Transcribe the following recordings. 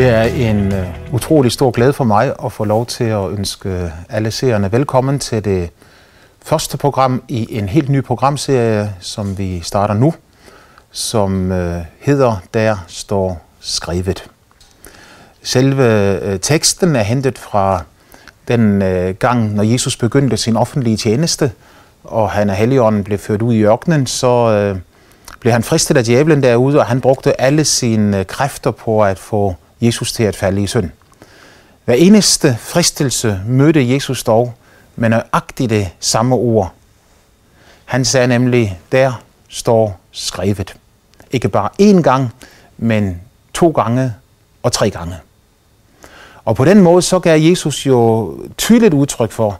Det er en utrolig stor glæde for mig at få lov til at ønske alle seerne velkommen til det første program i en helt ny programserie, som vi starter nu, som hedder Der står skrevet. Selve teksten er hentet fra den gang, når Jesus begyndte sin offentlige tjeneste, og han af Helligånden blev ført ud i ørkenen, så blev han fristet af djævelen derude, og han brugte alle sine kræfter på at få Jesus til at falde i synd. Hver eneste fristelse mødte Jesus dog med nøjagtigt det samme ord. Han sagde nemlig, der står skrevet. Ikke bare én gang, men 2 gange og 3 gange. Og på den måde så gav Jesus jo tydeligt udtryk for,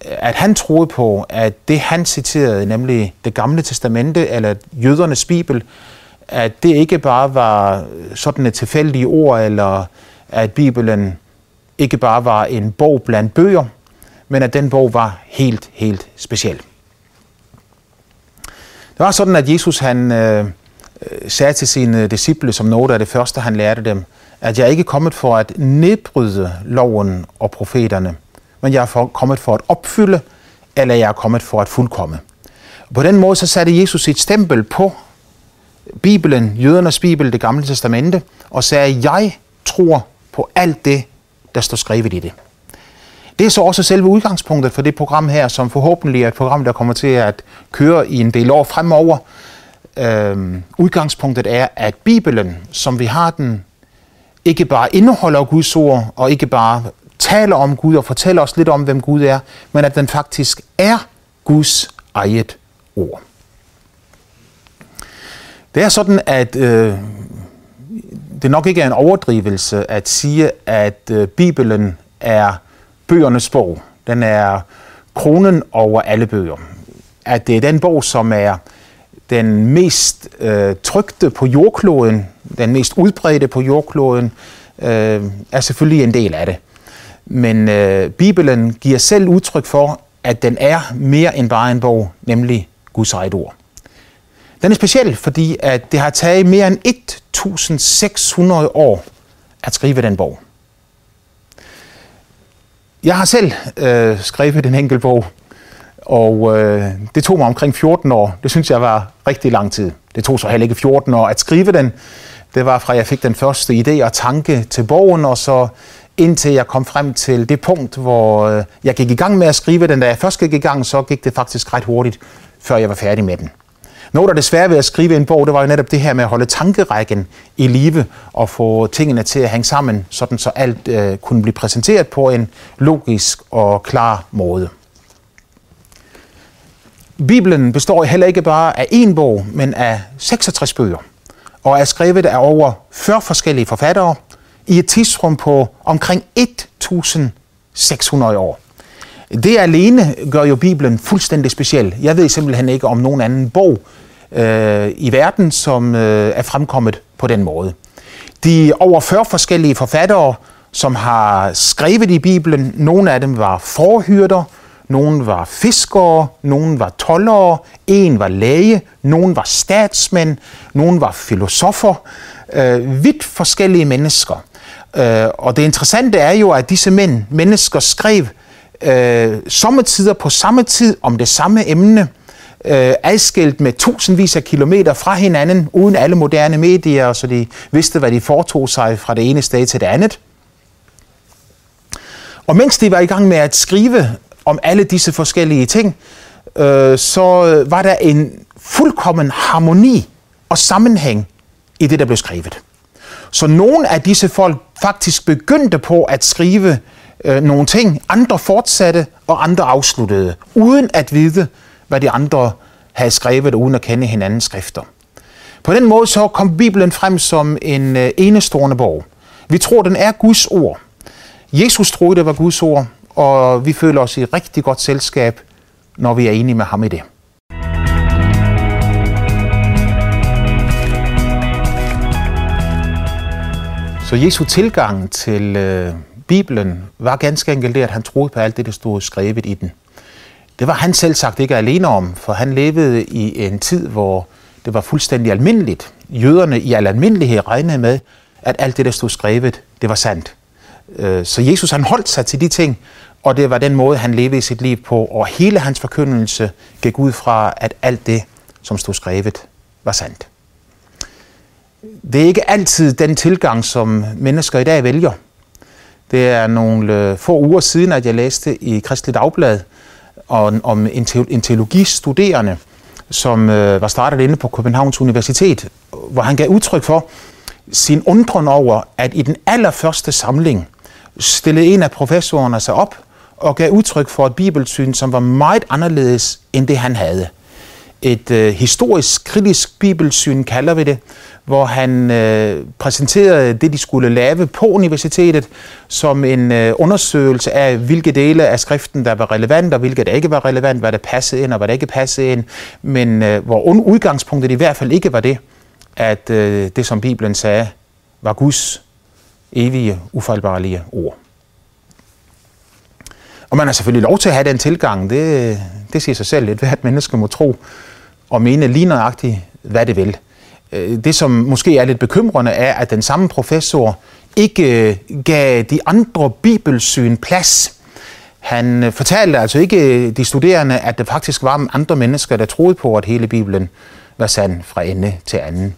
at han troede på, at det han citerede, nemlig det gamle testamente eller jødernes bibel, at det ikke bare var sådan et tilfældige ord, eller at Bibelen ikke bare var en bog blandt bøger, men at den bog var helt, helt speciel. Det var sådan, at Jesus han sagde til sine disciple, som noget af det første, han lærte dem, at jeg er ikke kommet for at nedbryde loven og profeterne, men jeg er kommet for at opfylde, eller jeg er kommet for at fuldkomme. På den måde så satte Jesus sit stempel på Bibelen, jødernes Bibel, det gamle testamente, og sagde, jeg tror på alt det, der står skrevet i det. Det er så også selve udgangspunktet for det program her, som forhåbentlig er et program, der kommer til at køre i en del år fremover. Udgangspunktet er, at Bibelen, som vi har den, ikke bare indeholder Guds ord, og ikke bare taler om Gud og fortæller os lidt om, hvem Gud er, men at den faktisk er Guds eget ord. Det er sådan, at det nok ikke er en overdrivelse at sige, at Bibelen er bøgernes bog. Den er kronen over alle bøger. At det er den bog, som er den mest trykte på jordkloden, den mest udbredte på jordkloden, er selvfølgelig en del af det. Men Bibelen giver selv udtryk for, at den er mere end bare en bog, nemlig Guds eget ord. Den er speciel, fordi at det har taget mere end 1600 år at skrive den bog. Jeg har selv skrevet en enkelt bog, og det tog mig omkring 14 år. Det synes jeg var rigtig lang tid. Det tog så heller ikke 14 år at skrive den. Det var fra, jeg fik den første idé og tanke til bogen, og så indtil jeg kom frem til det punkt, hvor jeg gik i gang med at skrive den. Da jeg først gik i gang, så gik det faktisk ret hurtigt, før jeg var færdig med den. Noget af det svære ved at skrive en bog, det var jo netop det her med at holde tankerækken i live og få tingene til at hænge sammen, sådan så alt kunne blive præsenteret på en logisk og klar måde. Bibelen består heller ikke bare af én bog, men af 66 bøger, og er skrevet af over 40 forskellige forfattere i et tidsrum på omkring 1600 år. Det alene gør jo Bibelen fuldstændig speciel. Jeg ved simpelthen ikke om nogen anden bog i verden, som er fremkommet på den måde. De over 40 forskellige forfattere, som har skrevet i Bibelen, nogle af dem var forhyrder, nogle var fiskere, nogle var toldere, en var læge, nogle var statsmænd, nogle var filosofer, vidt forskellige mennesker. Og det interessante er jo, at disse mennesker skrev sommetider på samme tid om det samme emne, adskilt med tusindvis af kilometer fra hinanden, uden alle moderne medier, så de vidste, hvad de foretog sig fra det ene sted til det andet. Og mens de var i gang med at skrive om alle disse forskellige ting, så var der en fuldkommen harmoni og sammenhæng i det, der blev skrevet. Så nogle af disse folk faktisk begyndte på at skrive nogle ting, andre fortsatte og andre afsluttede, uden at vide, hvad de andre havde skrevet, uden at kende hinandens skrifter. På den måde så kom Bibelen frem som en enestående bog. Vi tror, den er Guds ord. Jesus troede, det var Guds ord, og vi føler os i rigtig godt selskab, når vi er enige med ham i det. Så Jesu tilgang til Bibelen var ganske enkelt det, at han troede på alt det, der stod skrevet i den. Det var han selv sagt ikke alene om, for han levede i en tid, hvor det var fuldstændig almindeligt. Jøderne i al almindelighed regnede med, at alt det, der stod skrevet, det var sandt. Så Jesus han holdt sig til de ting, og det var den måde, han levede sit liv på, og hele hans forkyndelse gik ud fra, at alt det, som stod skrevet, var sandt. Det er ikke altid den tilgang, som mennesker i dag vælger. Det er nogle få uger siden, at jeg læste i Kristeligt Dagblad om en teologistuderende, som var startet inde på Københavns Universitet, hvor han gav udtryk for sin undren over, at i den allerførste samling stillede en af professorerne sig op og gav udtryk for et bibelsyn, som var meget anderledes end det, han havde. Et historisk, kritisk bibelsyn, kalder vi det, hvor han præsenterede det, de skulle lave på universitetet, som en undersøgelse af, hvilke dele af skriften, der var relevant, og hvilke der ikke var relevant, hvad der passede ind, og hvad der ikke passede ind, men hvor udgangspunktet i hvert fald ikke var det, at det, som Bibelen sagde, var Guds evige, ufejlbarlige ord. Og man har selvfølgelig lov til at have den tilgang, det siger sig selv. Et hvert menneske må tro og mene lige nøjagtigt, hvad det vil. Det, som måske er lidt bekymrende, er, at den samme professor ikke gav de andre bibelsyn plads. Han fortalte altså ikke de studerende, at det faktisk var andre mennesker, der troede på, at hele Bibelen var sand fra ende til anden.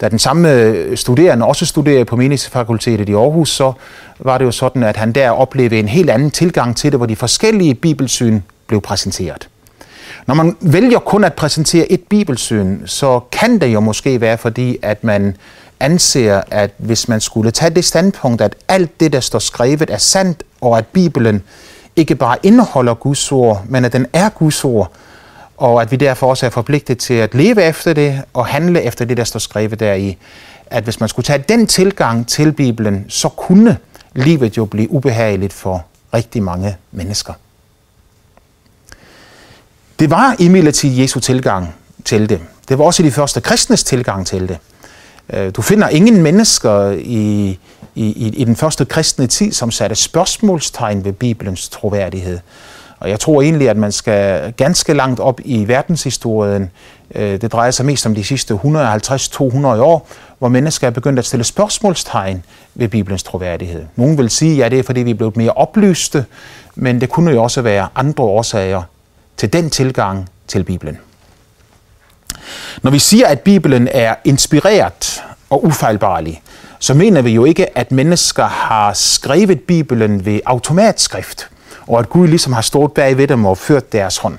Da den samme studerende også studerede på Menighedsfakultetet i Aarhus, så var det jo sådan, at han der oplevede en helt anden tilgang til det, hvor de forskellige bibelsyn blev præsenteret. Når man vælger kun at præsentere et bibelsyn, så kan det jo måske være, fordi at man anser, at hvis man skulle tage det standpunkt, at alt det, der står skrevet, er sandt, og at Bibelen ikke bare indeholder Guds ord, men at den er Guds ord, og at vi derfor også er forpligtet til at leve efter det og handle efter det, der står skrevet deri. At hvis man skulle tage den tilgang til Bibelen, så kunne livet jo blive ubehageligt for rigtig mange mennesker. Det var imidlertid Jesu tilgang til det. Det var også de første kristnes tilgang til det. Du finder ingen mennesker i den første kristne tid, som satte spørgsmålstegn ved Bibelens troværdighed. Og jeg tror egentlig, at man skal ganske langt op i verdenshistorien. Det drejer sig mest om de sidste 150-200 år, hvor mennesker er begyndt at stille spørgsmålstegn ved Bibelens troværdighed. Nogen vil sige, at det er, fordi vi er blevet mere oplyste, men det kunne jo også være andre årsager til den tilgang til Bibelen. Når vi siger, at Bibelen er inspireret og ufejlbarlig, så mener vi jo ikke, at mennesker har skrevet Bibelen ved automatskrift, og at Gud ligesom har stået bag ved dem og ført deres hånd.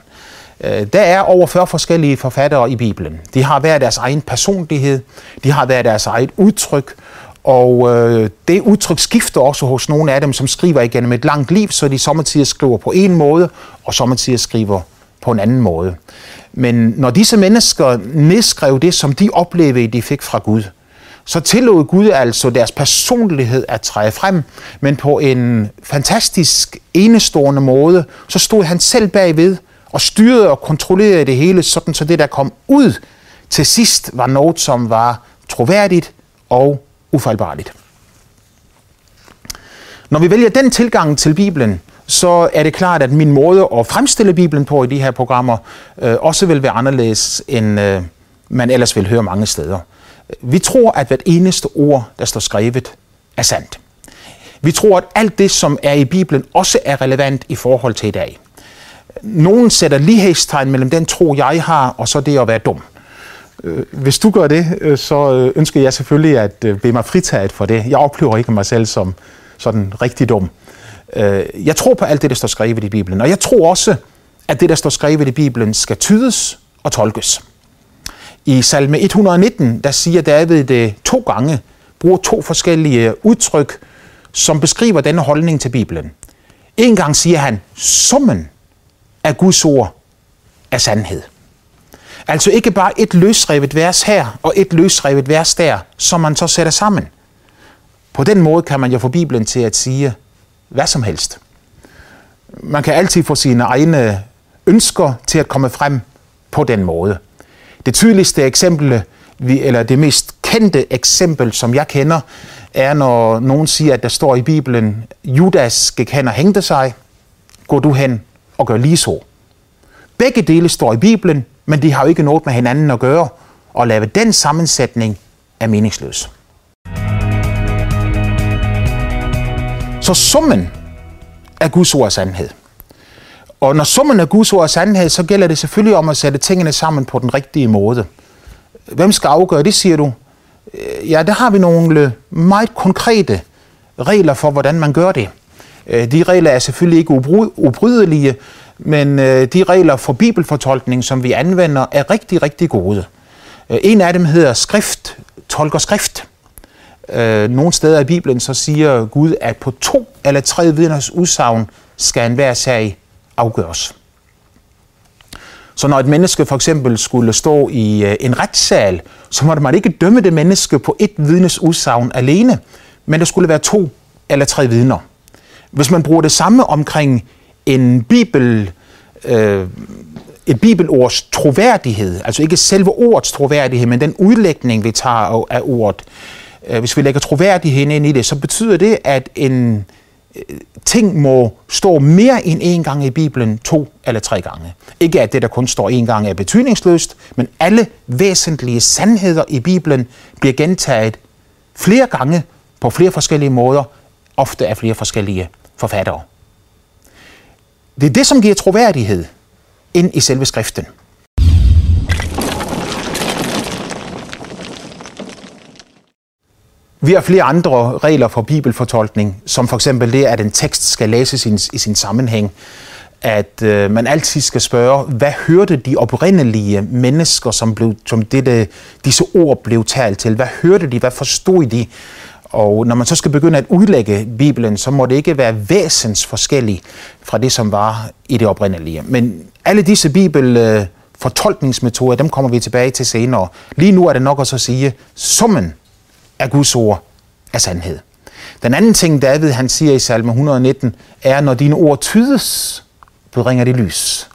Der er over 40 forskellige forfattere i Bibelen. De har hver deres egen personlighed, de har hver deres eget udtryk, og det udtryk skifter også hos nogle af dem, som skriver igennem et langt liv, så de sommetider skriver på en måde, og sommetider skriver på en anden måde. Men når disse mennesker nedskrev det, som de oplevede, de fik fra Gud, så tillod Gud altså deres personlighed at træde frem, men på en fantastisk, enestående måde, så stod han selv bagved og styrede og kontrollerede det hele, sådan så det, der kom ud til sidst, var noget, som var troværdigt og ufejlbarligt. Når vi vælger den tilgang til Bibelen, så er det klart, at min måde at fremstille Bibelen på i de her programmer også vil være anderledes, end man ellers vil høre mange steder. Vi tror, at hvert eneste ord, der står skrevet, er sandt. Vi tror, at alt det, som er i Bibelen, også er relevant i forhold til i dag. Nogen sætter lighedstegn mellem den tro, jeg har, og så det at være dum. Hvis du gør det, så ønsker jeg selvfølgelig at blive mig fritaget for det. Jeg oplever ikke mig selv som sådan rigtig dum. Jeg tror på alt det, der står skrevet i Bibelen, og jeg tror også, at det, der står skrevet i Bibelen, skal tydes og tolkes. I salme 119, der siger David det 2 gange, bruger 2 forskellige udtryk, som beskriver denne holdning til Bibelen. En gang siger han, summen af Guds ord er sandhed. Altså ikke bare et løsrevet vers her og et løsrevet vers der, som man så sætter sammen. På den måde kan man jo få Bibelen til at sige hvad som helst. Man kan altid få sine egne ønsker til at komme frem på den måde. Det tydeligste eksempel, eller det mest kendte eksempel, som jeg kender, er, når nogen siger, at der står i Bibelen, Judas gik hen og hængte sig, gå du hen og gør lige så. Begge dele står i Bibelen, men de har jo ikke noget med hinanden at gøre, og lave den sammensætning er meningsløs. Så summen af Guds ord er sandhed. Og når summen af Guds ord er sandhed, så gælder det selvfølgelig om at sætte tingene sammen på den rigtige måde. Hvem skal afgøre det, siger du? Ja, der har vi nogle meget konkrete regler for, hvordan man gør det. De regler er selvfølgelig ikke ubrydelige, men de regler for bibelfortolkning, som vi anvender, er rigtig, rigtig gode. En af dem hedder skrift, tolker skrift. Nogle steder i Bibelen så siger Gud, at på 2 eller 3 vidners udsagn skal enhver sag afgøres. Så når et menneske for eksempel skulle stå i en retssal, så måtte man ikke dømme det menneske på 1 vidnes udsagn alene, men der skulle være 2 eller 3 vidner. Hvis man bruger det samme omkring et bibelords troværdighed, altså ikke selve ordets troværdighed, men den udlægning, vi tager af ordet, hvis vi lægger troværdigheden ind i det, så betyder det, at en ting må stå mere end 1 gang i Bibelen, 2 eller 3 gange. Ikke at det, der kun står 1 gang, er betydningsløst, men alle væsentlige sandheder i Bibelen bliver gentaget flere gange på flere forskellige måder, ofte af flere forskellige forfattere. Det er det, som giver troværdighed ind i selve skriften. Vi har flere andre regler for bibelfortolkning, som for eksempel det, at en tekst skal læses i sin sammenhæng. At man altid skal spørge, hvad hørte de oprindelige mennesker, som disse ord blev talt til? Hvad hørte de? Hvad forstod de? Og når man så skal begynde at udlægge Bibelen, så må det ikke være væsensforskelligt fra det, som var i det oprindelige. Men alle disse bibelfortolkningsmetoder, dem kommer vi tilbage til senere. Lige nu er det nok også at sige, summen af Guds ord er sandhed. Den anden ting, David han siger i salme 119, er, når dine ord tydes, bringer de lys.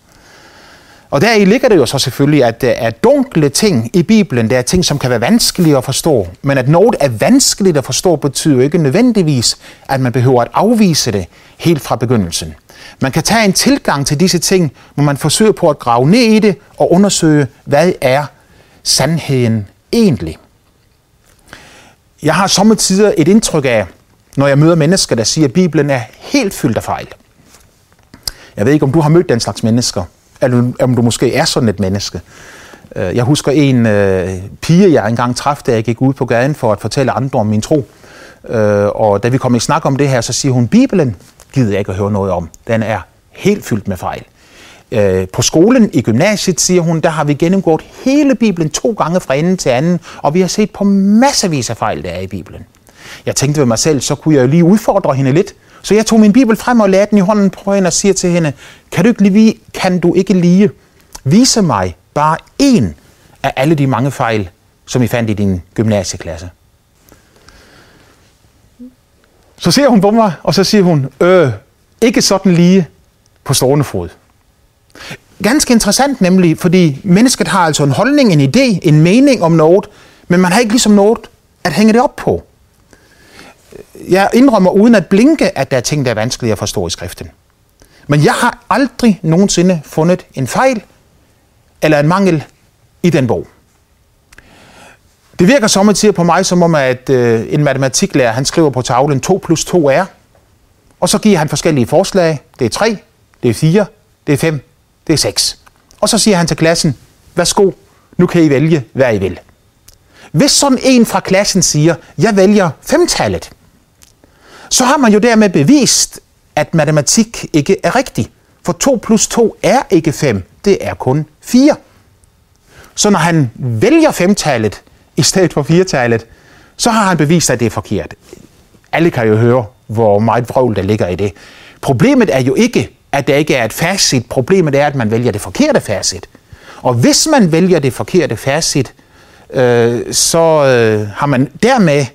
Og deri ligger det jo så selvfølgelig, at der er dunkle ting i Bibelen, der er ting, som kan være vanskelige at forstå, men at noget er vanskeligt at forstå, betyder ikke nødvendigvis, at man behøver at afvise det helt fra begyndelsen. Man kan tage en tilgang til disse ting, hvor man forsøger på at grave ned i det og undersøge, hvad er sandheden egentlig? Jeg har sommetider et indtryk af, når jeg møder mennesker, der siger, at Bibelen er helt fyldt af fejl. Jeg ved ikke, om du har mødt den slags mennesker, eller om du måske er sådan et menneske. Jeg husker en pige, jeg engang traf, da jeg gik ud på gaden for at fortælle andre om min tro. Og da vi kom i snak om det her, så siger hun, Bibelen gider jeg ikke at høre noget om. Den er helt fyldt med fejl. På skolen i gymnasiet, siger hun, der har vi gennemgået hele Bibelen 2 gange fra ende til anden, og vi har set på massevis af fejl, der er i Bibelen. Jeg tænkte ved mig selv, så kunne jeg jo lige udfordre hende lidt. Så jeg tog min Bibel frem og lagde den i hånden på hende og siger til hende, kan du ikke lige vise mig bare én af alle de mange fejl, som I fandt i din gymnasieklasse? Så ser hun på mig, og så siger hun, ikke sådan lige på stående fod. Ganske interessant nemlig, fordi mennesket har altså en holdning, en idé, en mening om noget, men man har ikke ligesom noget at hænge det op på. Jeg indrømmer uden at blinke, at der er ting, der er vanskelige at forstå i skriften. Men jeg har aldrig nogensinde fundet en fejl eller en mangel i den bog. Det virker sommetider på mig som om, at en matematiklærer han skriver på tavlen 2 + 2 er, og så giver han forskellige forslag. Det er 3, det er 4, det er 5. Det er 6. Og så siger han til klassen, værsgo, nu kan I vælge, hvad I vil. Hvis sådan en fra klassen siger, jeg vælger 5-tallet, så har man jo dermed bevist, at matematik ikke er rigtig. For 2 + 2 er ikke 5, det er kun 4. Så når han vælger 5-tallet i stedet for 4-tallet, så har han bevist, at det er forkert. Alle kan jo høre, hvor meget vrøvl der ligger i det. Problemet er jo ikke, at der ikke er et facit. Problemet er, at man vælger det forkerte facit. Og hvis man vælger det forkerte facit, så har man dermed,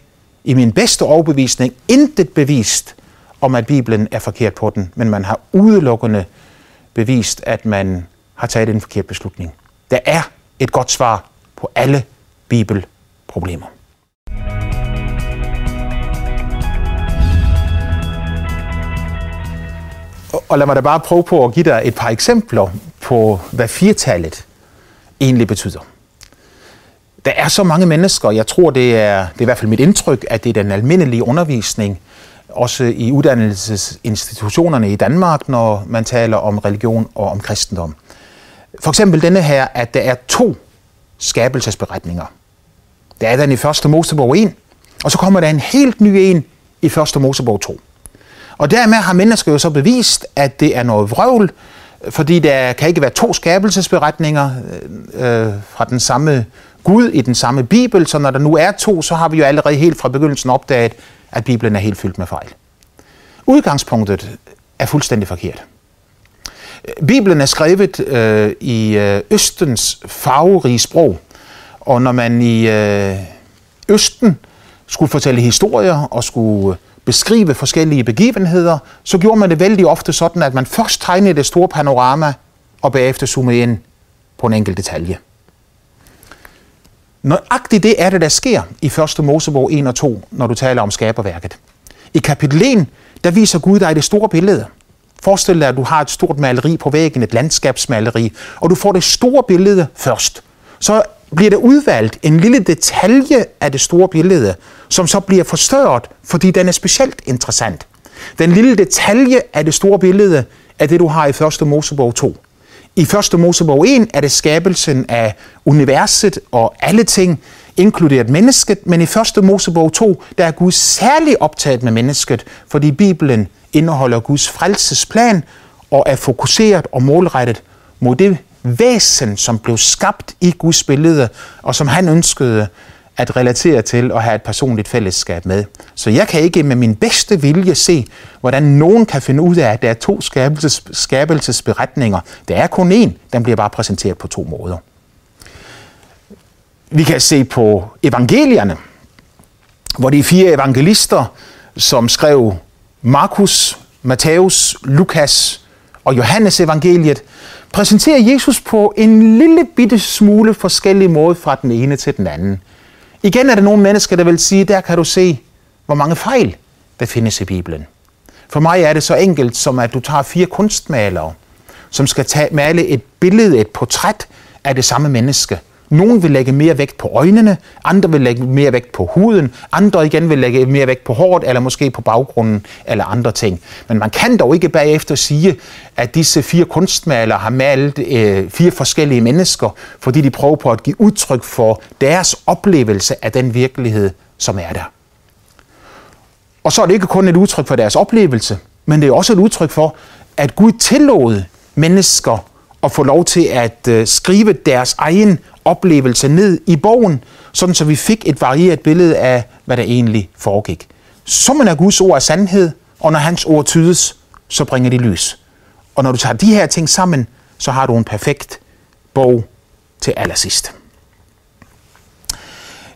i min bedste overbevisning, intet bevist om, at Bibelen er forkert på den, men man har udelukkende bevist, at man har taget en forkert beslutning. Der er et godt svar på alle bibelproblemer. Og lad mig da bare prøve på at give dig et par eksempler på, hvad 4-tallet egentlig betyder. Der er så mange mennesker, jeg tror, det er i hvert fald mit indtryk, at det er den almindelige undervisning, også i uddannelsesinstitutionerne i Danmark, når man taler om religion og om kristendom. For eksempel denne her, at der er to skabelsesberetninger. Der er den i 1. Mosebog 1, og så kommer der en helt ny en i 1. Mosebog 2. Og dermed har mennesker jo så bevist, at det er noget vrøvl, fordi der kan ikke være to skabelsesberetninger fra den samme Gud i den samme Bibel, så når der nu er to, så har vi jo allerede helt fra begyndelsen opdaget, at Bibelen er helt fyldt med fejl. Udgangspunktet er fuldstændig forkert. Bibelen er skrevet i Østens farverige sprog, og når man i Østen skulle fortælle historier og skulle beskrive forskellige begivenheder, så gjorde man det vældig ofte sådan, at man først tegnede det store panorama og bagefter zoomede ind på en enkelt detalje. Nøjagtigt det er det, der sker i 1. Mosebog 1 og 2, når du taler om skaberværket. I kapitel 1, der viser Gud dig det store billede. Forestil dig, at du har et stort maleri på væggen, et landskabsmaleri, og du får det store billede først. Så bliver der udvalgt en lille detalje af det store billede, som så bliver forstørret, fordi den er specielt interessant. Den lille detalje af det store billede er det, du har i 1. Mosebog 2. I 1. Mosebog 1 er det skabelsen af universet og alle ting, inkluderet mennesket, men i 1. Mosebog 2, der er Gud særligt optaget med mennesket, fordi Bibelen indeholder Guds frelsesplan og er fokuseret og målrettet mod det væsen, som blev skabt i Guds billede, og som han ønskede at relatere til og have et personligt fællesskab med. Så jeg kan ikke med min bedste vilje se, hvordan nogen kan finde ud af, at der er to skabelsesberetninger. Der er kun én, den bliver bare præsenteret på to måder. Vi kan se på evangelierne, hvor de fire evangelister, som skrev Markus, Matthæus, Lukas og Johannes evangeliet, præsenterer Jesus på en lille bitte smule forskellig måde fra den ene til den anden. Igen er der nogle mennesker, der vil sige, der kan du se, hvor mange fejl der findes i Bibelen. For mig er det så enkelt, som at du tager fire kunstmalere, som skal male et billede, et portræt af det samme menneske. Nogle vil lægge mere vægt på øjnene, andre vil lægge mere vægt på huden, andre igen vil lægge mere vægt på håret, eller måske på baggrunden, eller andre ting. Men man kan dog ikke bagefter sige, at disse fire kunstmalere har malet fire forskellige mennesker, fordi de prøver på at give udtryk for deres oplevelse af den virkelighed, som er der. Og så er det ikke kun et udtryk for deres oplevelse, men det er også et udtryk for, at Gud tillod mennesker at få lov til at skrive deres egen oplevelse ned i bogen, sådan så vi fik et varieret billede af, hvad der egentlig foregik. Summen af Guds ord er sandhed, og når hans ord tydes, så bringer de lys. Og når du tager de her ting sammen, så har du en perfekt bog til allersidst.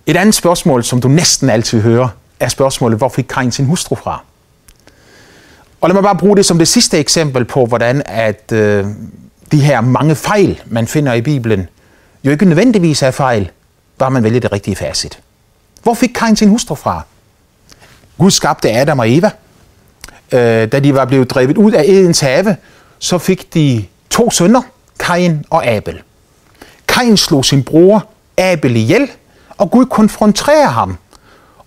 Et andet spørgsmål, som du næsten altid hører, er spørgsmålet, hvor fik Kain sin hustru fra? Og lad mig bare bruge det som det sidste eksempel på, hvordan at de her mange fejl, man finder i Bibelen, jo ikke nødvendigvis er fejl, bare man vælger det rigtige facit. Hvor fik Kain sin hustru fra? Gud skabte Adam og Eva. Da de var blevet drevet ud af Edens have, så fik de to sønner, Kain og Abel. Kain slog sin bror Abel ihjel, og Gud konfronterer ham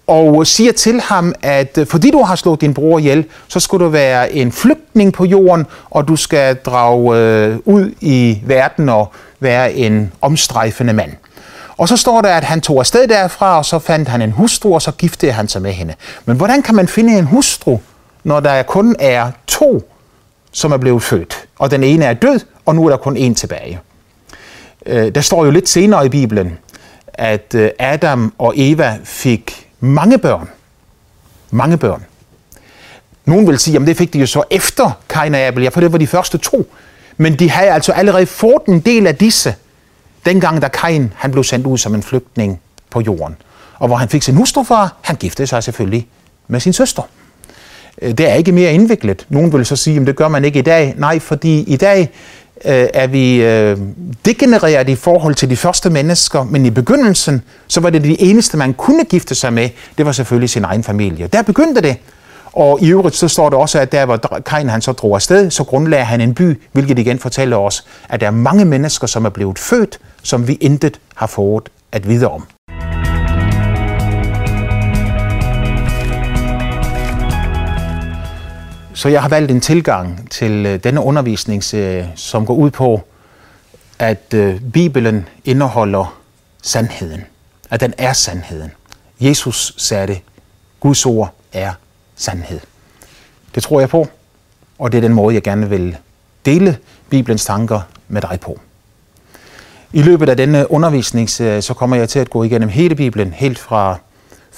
og siger til ham, at fordi du har slået din bror ihjel, så skal du være en flygtning på jorden, og du skal drage ud i verden og være en omstrejfende mand. Og så står der, at han tog afsted derfra, og så fandt han en hustru, og så giftede han sig med hende. Men hvordan kan man finde en hustru, når der kun er to, som er blevet født, og den ene er død, og nu er der kun en tilbage? Der står jo lidt senere i Bibelen, at Adam og Eva fik mange børn. Nogen vil sige, at det fik de jo så efter Kain og Abel, for det var de første to. Men de havde altså allerede fået en del af disse, dengang da Kain han blev sendt ud som en flygtning på jorden. Og hvor han fik sin hustru fra, han giftede sig selvfølgelig med sin søster. Det er ikke mere indviklet. Nogen vil så sige, at det gør man ikke i dag. Nej, fordi i dag er vi degenereret i forhold til de første mennesker, men i begyndelsen, så var det de eneste, man kunne gifte sig med, det var selvfølgelig sin egen familie. Der begyndte det, og i øvrigt så står det også, at der hvor Kain han så drog afsted, så grundlagde han en by, hvilket igen fortæller os, at der er mange mennesker, som er blevet født, som vi intet har fået at vide om. Så jeg har valgt en tilgang til denne undervisningsserie, som går ud på, at Bibelen indeholder sandheden. At den er sandheden. Jesus sagde det. Guds ord er sandhed. Det tror jeg på, og det er den måde, jeg gerne vil dele Bibelens tanker med dig på. I løbet af denne undervisningsserie, så kommer jeg til at gå igennem hele Bibelen, helt fra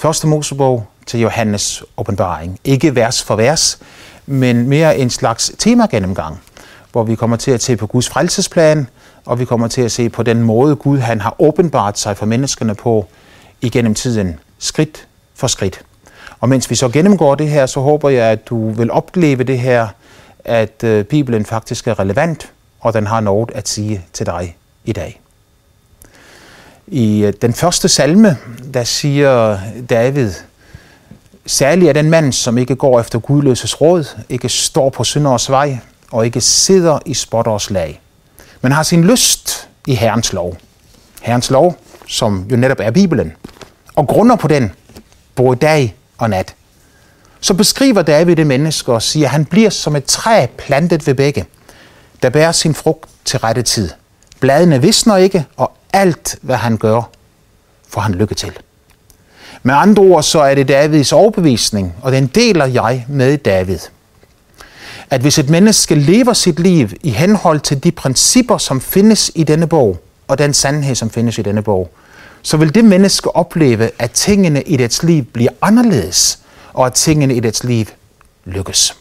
1. Mosebog til Johannes åbenbaring. Ikke vers for vers, men mere en slags temagennemgang, hvor vi kommer til at se på Guds frelsesplan, og vi kommer til at se på den måde, Gud han har åbenbart sig for menneskerne på igennem tiden, skridt for skridt. Og mens vi så gennemgår det her, så håber jeg, at du vil opleve det her, at Bibelen faktisk er relevant, og den har noget at sige til dig i dag. I den første salme, der siger David, særlig er den mand, som ikke går efter gudløses råd, ikke står på synderes vej, og ikke sidder i spotteres lag, men har sin lyst i Herrens lov. Herrens lov, som jo netop er Bibelen, og grunder på den, både dag og nat. Så beskriver David det menneske og siger, at han bliver som et træ plantet ved bække, der bærer sin frugt til rette tid. Bladene visner ikke, og alt, hvad han gør, får han lykke til. Med andre ord, så er det Davids overbevisning, og den deler jeg med David. At hvis et menneske lever sit liv i henhold til de principper, som findes i denne bog, og den sandhed, som findes i denne bog, så vil det menneske opleve, at tingene i dets liv bliver anderledes, og at tingene i dets liv lykkes.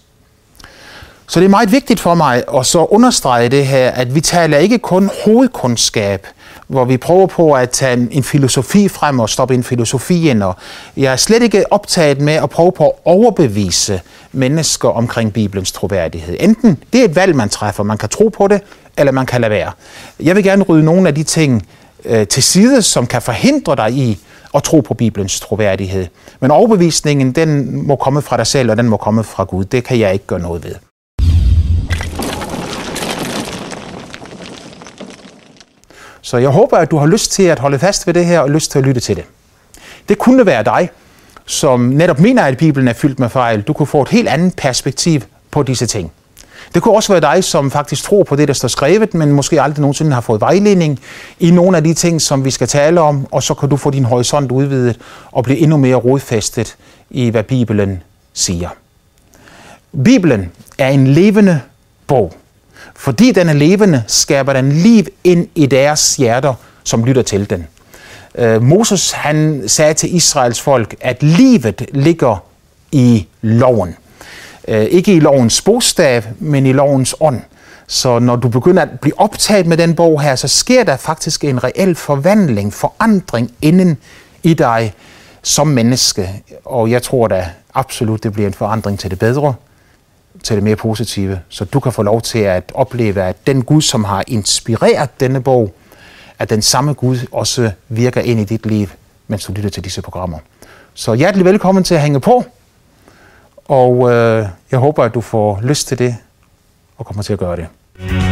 Så det er meget vigtigt for mig at så understrege det her, at vi taler ikke kun hovedkundskab, hvor vi prøver på at tage en filosofi frem og stoppe en filosofi ind. Og jeg er slet ikke optaget med at prøve på at overbevise mennesker omkring Bibelens troværdighed. Enten det er et valg, man træffer, man kan tro på det, eller man kan lade være. Jeg vil gerne rydde nogle af de ting til side, som kan forhindre dig i at tro på Bibelens troværdighed. Men overbevisningen, den må komme fra dig selv, og den må komme fra Gud. Det kan jeg ikke gøre noget ved. Så jeg håber, at du har lyst til at holde fast ved det her og lyst til at lytte til det. Det kunne være dig, som netop mener, at Bibelen er fyldt med fejl. Du kunne få et helt andet perspektiv på disse ting. Det kunne også være dig, som faktisk tror på det, der står skrevet, men måske aldrig nogensinde har fået vejledning i nogle af de ting, som vi skal tale om, og så kan du få din horisont udvidet og blive endnu mere rodfæstet i, hvad Bibelen siger. Bibelen er en levende bog. Fordi den er levende, skaber den liv ind i deres hjerter, som lytter til den. Moses han sagde til Israels folk, at livet ligger i loven. Ikke i lovens bogstav, men i lovens ånd. Så når du begynder at blive optaget med den bog her, så sker der faktisk en reel forvandling, forandring inden i dig som menneske. Og jeg tror da absolut, det bliver en forandring til det bedre, til det mere positive, så du kan få lov til at opleve, at den Gud, som har inspireret denne bog, at den samme Gud også virker ind i dit liv, mens du lytter til disse programmer. Så hjertelig velkommen til at hænge på, og jeg håber, at du får lyst til det og kommer til at gøre det.